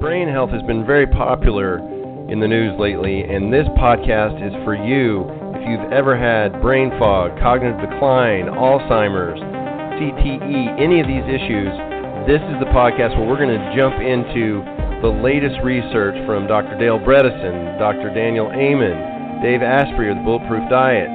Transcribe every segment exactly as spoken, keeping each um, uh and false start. Brain health has been very popular in the news lately, and this podcast is for you if you've ever had brain fog, cognitive decline, Alzheimer's, C T E, any of these issues. This is the podcast where we're going to jump into the latest research from Doctor Dale Bredesen, Doctor Daniel Amen, Dave Asprey of the Bulletproof Diet,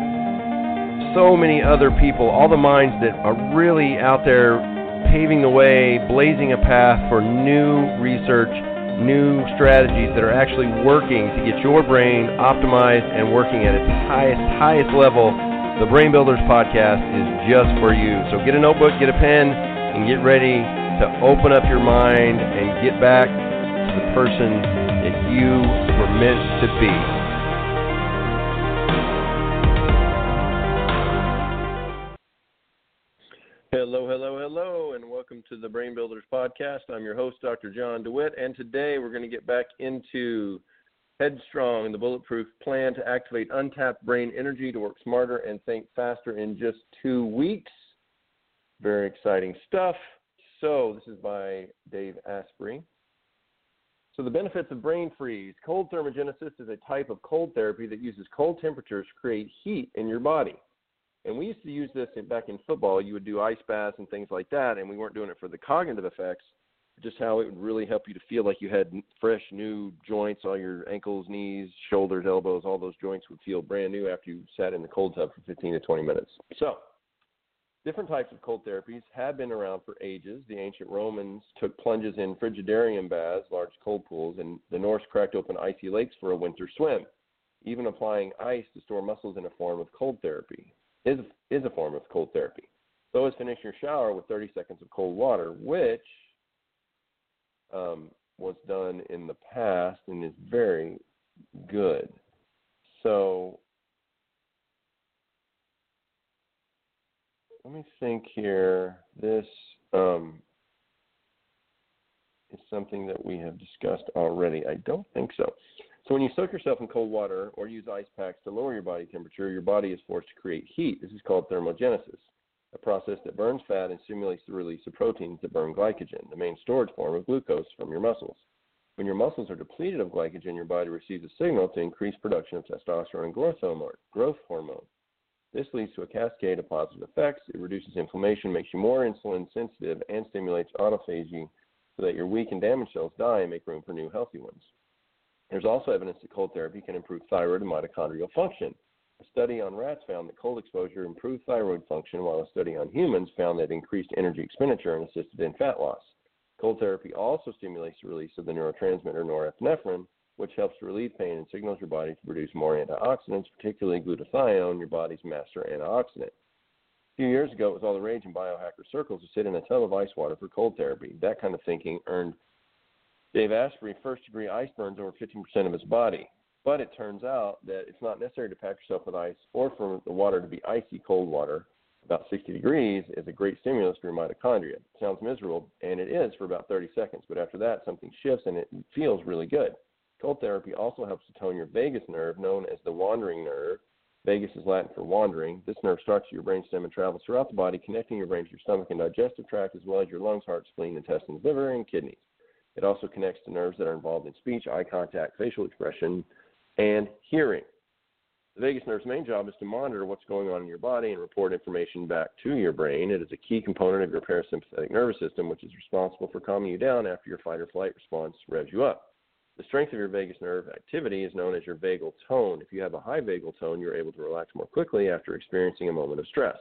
so many other people, all the minds that are really out there paving the way, blazing a path for new research, new strategies that are actually working to get your brain optimized and working at its highest, highest level. The Brain Builders Podcast is just for you. So get a notebook, get a pen, and get ready to open up your mind and get back to the person that you were meant to be. Hello, hello, hello, and welcome to the Brain Builders Podcast. I'm your host, Doctor John DeWitt, and today we're going to get back into Headstrong and the Bulletproof Plan to activate untapped brain energy to work smarter and think faster in just two weeks. Very exciting stuff. So this is by Dave Asprey. So the benefits of brain freeze. Cold thermogenesis is a type of cold therapy that uses cold temperatures to create heat in your body. And we used to use this in, back in football. You would do ice baths and things like that, and we weren't doing it for the cognitive effects, just how it would really help you to feel like you had fresh, new joints. All your ankles, knees, shoulders, elbows, all those joints would feel brand new after you sat in the cold tub for fifteen to twenty minutes. So different types of cold therapies have been around for ages. The ancient Romans took plunges in frigidarium baths, large cold pools, and the Norse cracked open icy lakes for a winter swim, even applying ice to store muscles in a form of cold therapy. Is, is a form of cold therapy. So is finish your shower with thirty seconds of cold water, which um, was done in the past and is very good. So let me think here. This um, is something that we have discussed already. I don't think so. So when you soak yourself in cold water or use ice packs to lower your body temperature, your body is forced to create heat. This is called thermogenesis, a process that burns fat and stimulates the release of proteins that burn glycogen, the main storage form of glucose from your muscles. When your muscles are depleted of glycogen, your body receives a signal to increase production of testosterone and growth hormone. This leads to a cascade of positive effects. It reduces inflammation, makes you more insulin sensitive, and stimulates autophagy so that your weak and damaged cells die and make room for new healthy ones. There's also evidence that cold therapy can improve thyroid and mitochondrial function. A study on rats found that cold exposure improved thyroid function, while a study on humans found that increased energy expenditure and assisted in fat loss. Cold therapy also stimulates the release of the neurotransmitter norepinephrine, which helps to relieve pain and signals your body to produce more antioxidants, particularly glutathione, your body's master antioxidant. A few years ago, it was all the rage in biohacker circles to sit in a tub of ice water for cold therapy. That kind of thinking earned Dave Asprey first-degree ice burns over fifteen percent of his body, but it turns out that it's not necessary to pack yourself with ice or for the water to be icy cold water. About sixty degrees is a great stimulus for your mitochondria. It sounds miserable, and it is for about thirty seconds, but after that, something shifts and it feels really good. Cold therapy also helps to tone your vagus nerve, known as the wandering nerve. Vagus is Latin for wandering. This nerve starts at your brainstem and travels throughout the body, connecting your brain to your stomach and digestive tract, as well as your lungs, heart, spleen, intestines, liver, and kidneys. It also connects to nerves that are involved in speech, eye contact, facial expression, and hearing. The vagus nerve's main job is to monitor what's going on in your body and report information back to your brain. It is a key component of your parasympathetic nervous system, which is responsible for calming you down after your fight or flight response revs you up. The strength of your vagus nerve activity is known as your vagal tone. If you have a high vagal tone, you're able to relax more quickly after experiencing a moment of stress.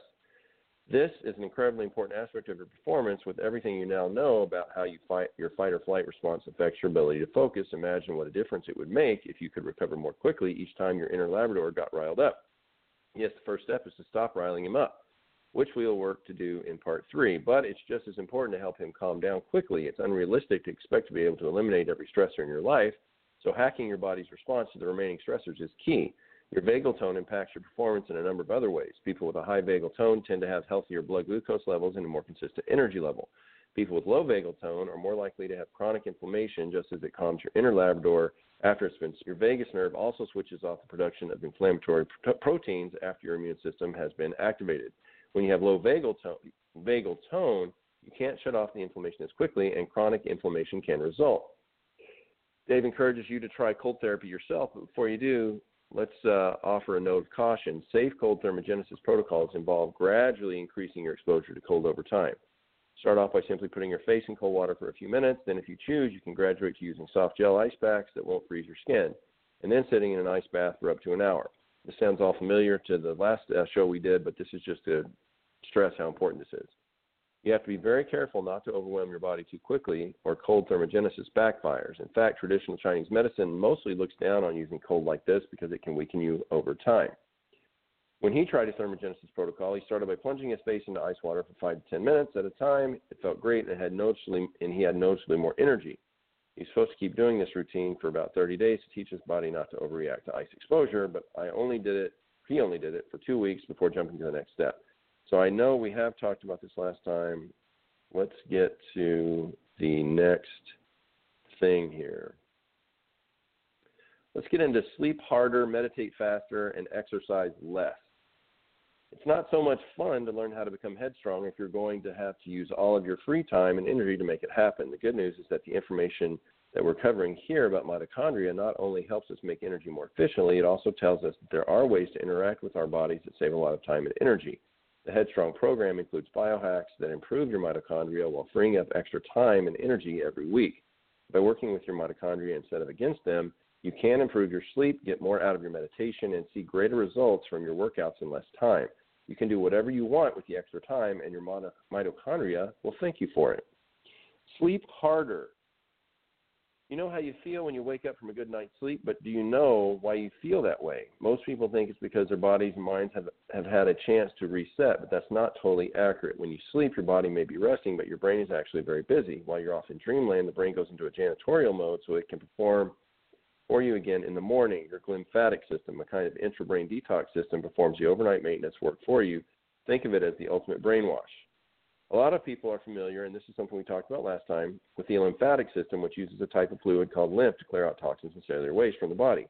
This is an incredibly important aspect of your performance. With everything you now know about how you fight, your fight or flight response affects your ability to focus, imagine what a difference it would make if you could recover more quickly each time your inner Labrador got riled up. Yes, the first step is to stop riling him up, which we'll work to do in part three, but it's just as important to help him calm down quickly. It's unrealistic to expect to be able to eliminate every stressor in your life, so hacking your body's response to the remaining stressors is key. Your vagal tone impacts your performance in a number of other ways. People with a high vagal tone tend to have healthier blood glucose levels and a more consistent energy level. People with low vagal tone are more likely to have chronic inflammation, just as it calms your inner Labrador after it's been. Your vagus nerve also switches off the production of inflammatory pro- proteins after your immune system has been activated. When you have low vagal tone, vagal tone, you can't shut off the inflammation as quickly, and chronic inflammation can result. Dave encourages you to try cold therapy yourself, but before you do, let's uh, offer a note of caution. Safe cold thermogenesis protocols involve gradually increasing your exposure to cold over time. Start off by simply putting your face in cold water for a few minutes. Then if you choose, you can graduate to using soft gel ice packs that won't freeze your skin, and then sitting in an ice bath for up to an hour. This sounds all familiar to the last uh, show we did, but this is just to stress how important this is. You have to be very careful not to overwhelm your body too quickly, or cold thermogenesis backfires. In fact, traditional Chinese medicine mostly looks down on using cold like this because it can weaken you over time. When he tried his thermogenesis protocol, he started by plunging his face into ice water for five to ten minutes at a time. It felt great, and, it had noticeably, and he had noticeably more energy. He's supposed to keep doing this routine for about thirty days to teach his body not to overreact to ice exposure, but I only did it, he only did it for two weeks before jumping to the next step. So I know we have talked about this last time. Let's get to the next thing here. Let's get into sleep harder, meditate faster, and exercise less. It's not so much fun to learn how to become headstrong if you're going to have to use all of your free time and energy to make it happen. The good news is that the information that we're covering here about mitochondria not only helps us make energy more efficiently, it also tells us that there are ways to interact with our bodies that save a lot of time and energy. The Headstrong program includes biohacks that improve your mitochondria while freeing up extra time and energy every week. By working with your mitochondria instead of against them, you can improve your sleep, get more out of your meditation, and see greater results from your workouts in less time. You can do whatever you want with the extra time, and your mitochondria will thank you for it. Sleep harder. You know how you feel when you wake up from a good night's sleep, but do you know why you feel that way? Most people think it's because their bodies and minds have, have had a chance to reset, but that's not totally accurate. When you sleep, your body may be resting, but your brain is actually very busy. While you're off in dreamland, the brain goes into a janitorial mode so it can perform for you again in the morning. Your glymphatic system, a kind of intrabrain detox system, performs the overnight maintenance work for you. Think of it as the ultimate brainwash. A lot of people are familiar, and this is something we talked about last time, with the lymphatic system, which uses a type of fluid called lymph to clear out toxins and cellular waste from the body.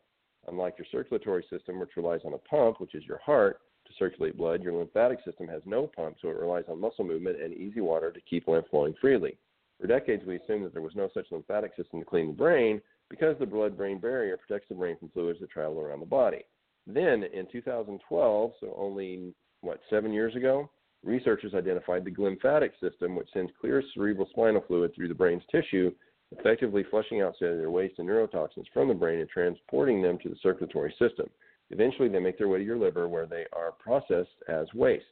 Unlike your circulatory system, which relies on a pump, which is your heart, to circulate blood, your lymphatic system has no pump, so it relies on muscle movement and easy water to keep lymph flowing freely. For decades, we assumed that there was no such lymphatic system to clean the brain because the blood-brain barrier protects the brain from fluids that travel around the body. Then, in two thousand twelve, so only, what, seven years ago, researchers identified the glymphatic system, which sends clear cerebrospinal fluid through the brain's tissue, effectively flushing out cellular waste and neurotoxins from the brain and transporting them to the circulatory system. Eventually, they make their way to your liver, where they are processed as waste.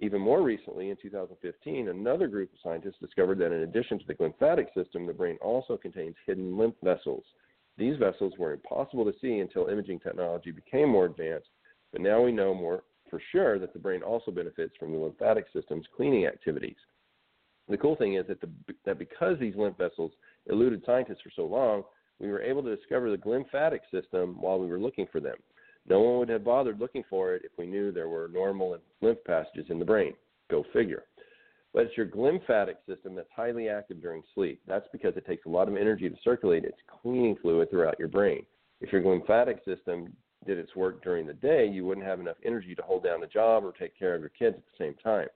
Even more recently, in two thousand fifteen, another group of scientists discovered that in addition to the glymphatic system, the brain also contains hidden lymph vessels. These vessels were impossible to see until imaging technology became more advanced, but now we know more for sure that the brain also benefits from the lymphatic system's cleaning activities. The cool thing is that, the, that because these lymph vessels eluded scientists for so long, we were able to discover the glymphatic system while we were looking for them. No one would have bothered looking for it if we knew there were normal lymph passages in the brain. Go figure. But it's your glymphatic system that's highly active during sleep. That's because it takes a lot of energy to circulate its cleaning fluid throughout your brain. If your glymphatic system did its work during the day, you wouldn't have enough energy to hold down a job or take care of your kids at the same time.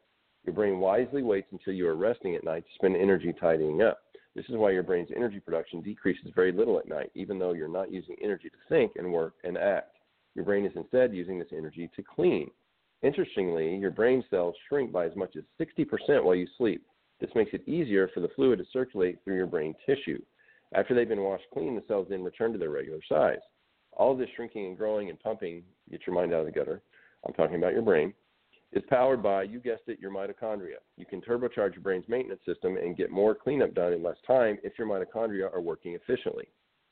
Your brain wisely waits until you are resting at night to spend energy tidying up. This is why your brain's energy production decreases very little at night, even though you're not using energy to think and work and act. Your brain is instead using this energy to clean. Interestingly, your brain cells shrink by as much as sixty percent while you sleep. This makes it easier for the fluid to circulate through your brain tissue. After they've been washed clean, the cells then return to their regular size. All of this shrinking and growing and pumping, get your mind out of the gutter, I'm talking about your brain, is powered by, you guessed it, your mitochondria. You can turbocharge your brain's maintenance system and get more cleanup done in less time if your mitochondria are working efficiently.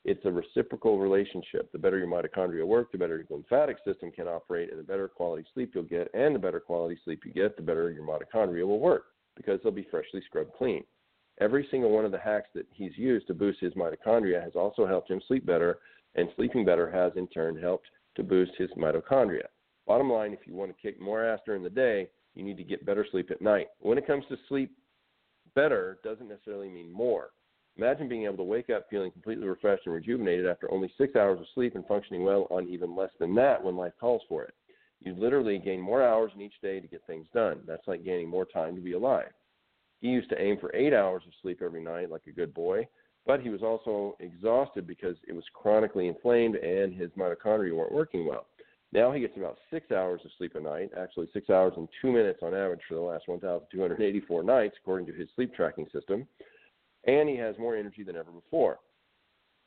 It's a reciprocal relationship. The better your mitochondria work, the better your lymphatic system can operate, and the better quality sleep you'll get, and the better quality sleep you get, the better your mitochondria will work, because they'll be freshly scrubbed clean. Every single one of the hacks that he's used to boost his mitochondria has also helped him sleep better, and sleeping better has, in turn, helped to boost his mitochondria. Bottom line, if you want to kick more ass during the day, you need to get better sleep at night. When it comes to sleep, better doesn't necessarily mean more. Imagine being able to wake up feeling completely refreshed and rejuvenated after only six hours of sleep and functioning well on even less than that when life calls for it. You literally gain more hours in each day to get things done. That's like gaining more time to be alive. He used to aim for eight hours of sleep every night like a good boy, But he was also exhausted because it was chronically inflamed and his mitochondria weren't working well. Now he gets about six hours of sleep a night, actually six hours and two minutes on average for the last one thousand two hundred eighty-four nights, according to his sleep tracking system, and he has more energy than ever before.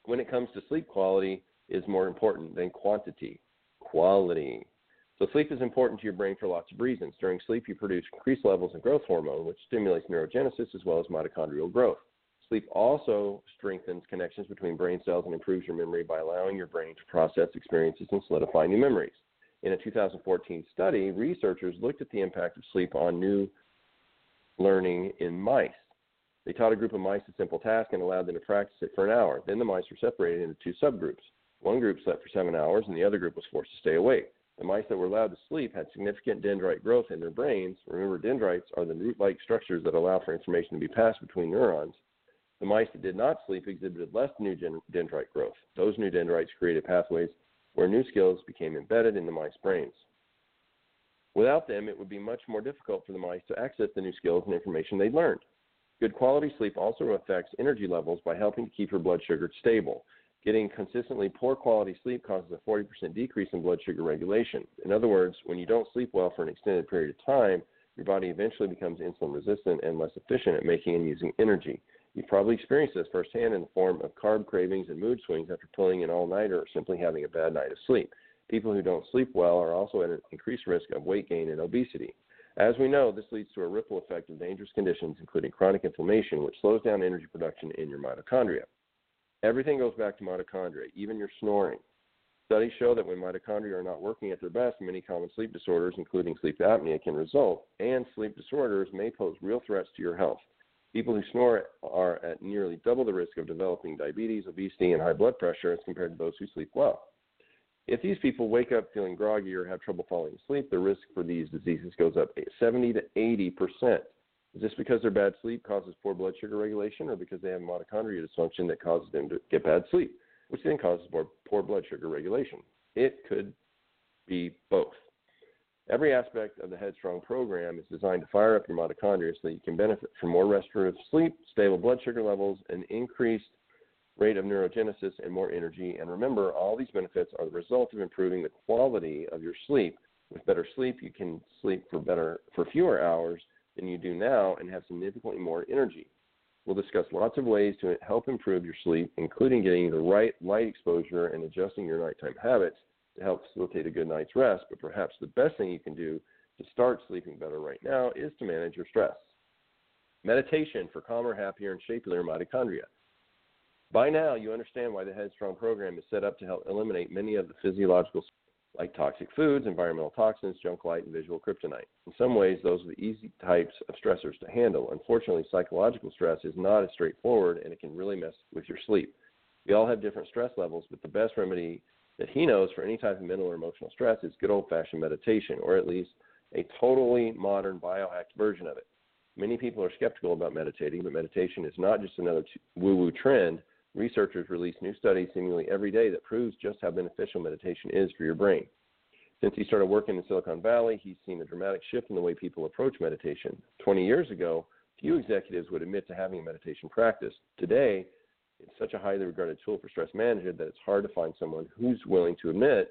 When it comes to sleep, quality is more important than quantity. Quality. So sleep is important to your brain for lots of reasons. During sleep, you produce increased levels of growth hormone, which stimulates neurogenesis as well as mitochondrial growth. Sleep also strengthens connections between brain cells and improves your memory by allowing your brain to process experiences and solidify new memories. In a two thousand fourteen study, researchers looked at the impact of sleep on new learning in mice. They taught a group of mice a simple task and allowed them to practice it for an hour. Then the mice were separated into two subgroups. One group slept for seven hours and the other group was forced to stay awake. The mice that were allowed to sleep had significant dendrite growth in their brains. Remember, dendrites are the root-like structures that allow for information to be passed between neurons. The mice that did not sleep exhibited less new dendrite growth. Those new dendrites created pathways where new skills became embedded in the mice brains. Without them, it would be much more difficult for the mice to access the new skills and information they'd learned. Good quality sleep also affects energy levels by helping to keep your blood sugar stable. Getting consistently poor quality sleep causes a forty percent decrease in blood sugar regulation. In other words, when you don't sleep well for an extended period of time, your body eventually becomes insulin resistant and less efficient at making and using energy. You've probably experienced this firsthand in the form of carb cravings and mood swings after pulling an all-nighter or simply having a bad night of sleep. People who don't sleep well are also at an increased risk of weight gain and obesity. As we know, this leads to a ripple effect of dangerous conditions, including chronic inflammation, which slows down energy production in your mitochondria. Everything goes back to mitochondria, even your snoring. Studies show that when mitochondria are not working at their best, many common sleep disorders, including sleep apnea, can result, and sleep disorders may pose real threats to your health. People who snore are at nearly double the risk of developing diabetes, obesity, and high blood pressure as compared to those who sleep well. If these people wake up feeling groggy or have trouble falling asleep, the risk for these diseases goes up seventy to eighty percent. Is this because their bad sleep causes poor blood sugar regulation or because they have mitochondria dysfunction that causes them to get bad sleep, which then causes more poor blood sugar regulation? It could be both. Every aspect of the Headstrong program is designed to fire up your mitochondria so that you can benefit from more restorative sleep, stable blood sugar levels, an increased rate of neurogenesis, and more energy. And remember, all these benefits are the result of improving the quality of your sleep. With better sleep, you can sleep for better for fewer hours than you do now and have significantly more energy. We'll discuss lots of ways to help improve your sleep, including getting the right light exposure and adjusting your nighttime habits to help facilitate a good night's rest, but perhaps the best thing you can do to start sleeping better right now is to manage your stress. Meditation for calmer, happier, and shapier mitochondria. By now, you understand why the Headstrong program is set up to help eliminate many of the physiological, like toxic foods, environmental toxins, junk light, and visual kryptonite. In some ways, those are the easy types of stressors to handle. Unfortunately, psychological stress is not as straightforward, and it can really mess with your sleep. We all have different stress levels, but the best remedy that he knows for any type of mental or emotional stress is good old-fashioned meditation, or at least a totally modern biohacked version of it. Many people are skeptical about meditating, but meditation is not just another woo-woo trend. Researchers release new studies seemingly every day that proves just how beneficial meditation is for your brain. Since he started working in Silicon Valley, he's seen a dramatic shift in the way people approach meditation. twenty years ago, few executives would admit to having a meditation practice. Today, it's such a highly regarded tool for stress management that it's hard to find someone who's willing to admit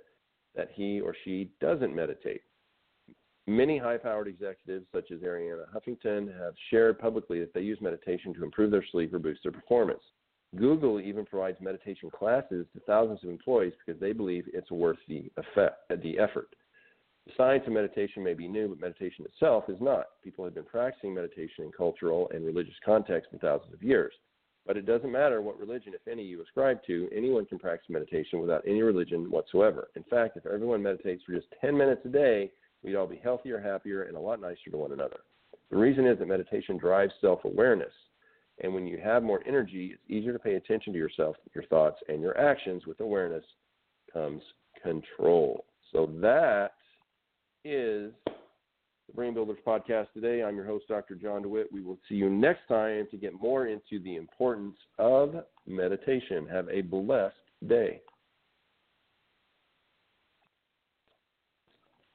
that he or she doesn't meditate. Many high-powered executives, such as Arianna Huffington, have shared publicly that they use meditation to improve their sleep or boost their performance. Google even provides meditation classes to thousands of employees because they believe it's worth the, effect, the effort. The science of meditation may be new, but meditation itself is not. People have been practicing meditation in cultural and religious contexts for thousands of years. But it doesn't matter what religion, if any, you ascribe to. Anyone can practice meditation without any religion whatsoever. In fact, if everyone meditates for just ten minutes a day, we'd all be healthier, happier, and a lot nicer to one another. The reason is that meditation drives self-awareness. And when you have more energy, it's easier to pay attention to yourself, your thoughts, and your actions. With awareness comes control. So that is the Brain Builders Podcast today. I'm your host, Doctor John DeWitt. We will see you next time to get more into the importance of meditation. Have a blessed day.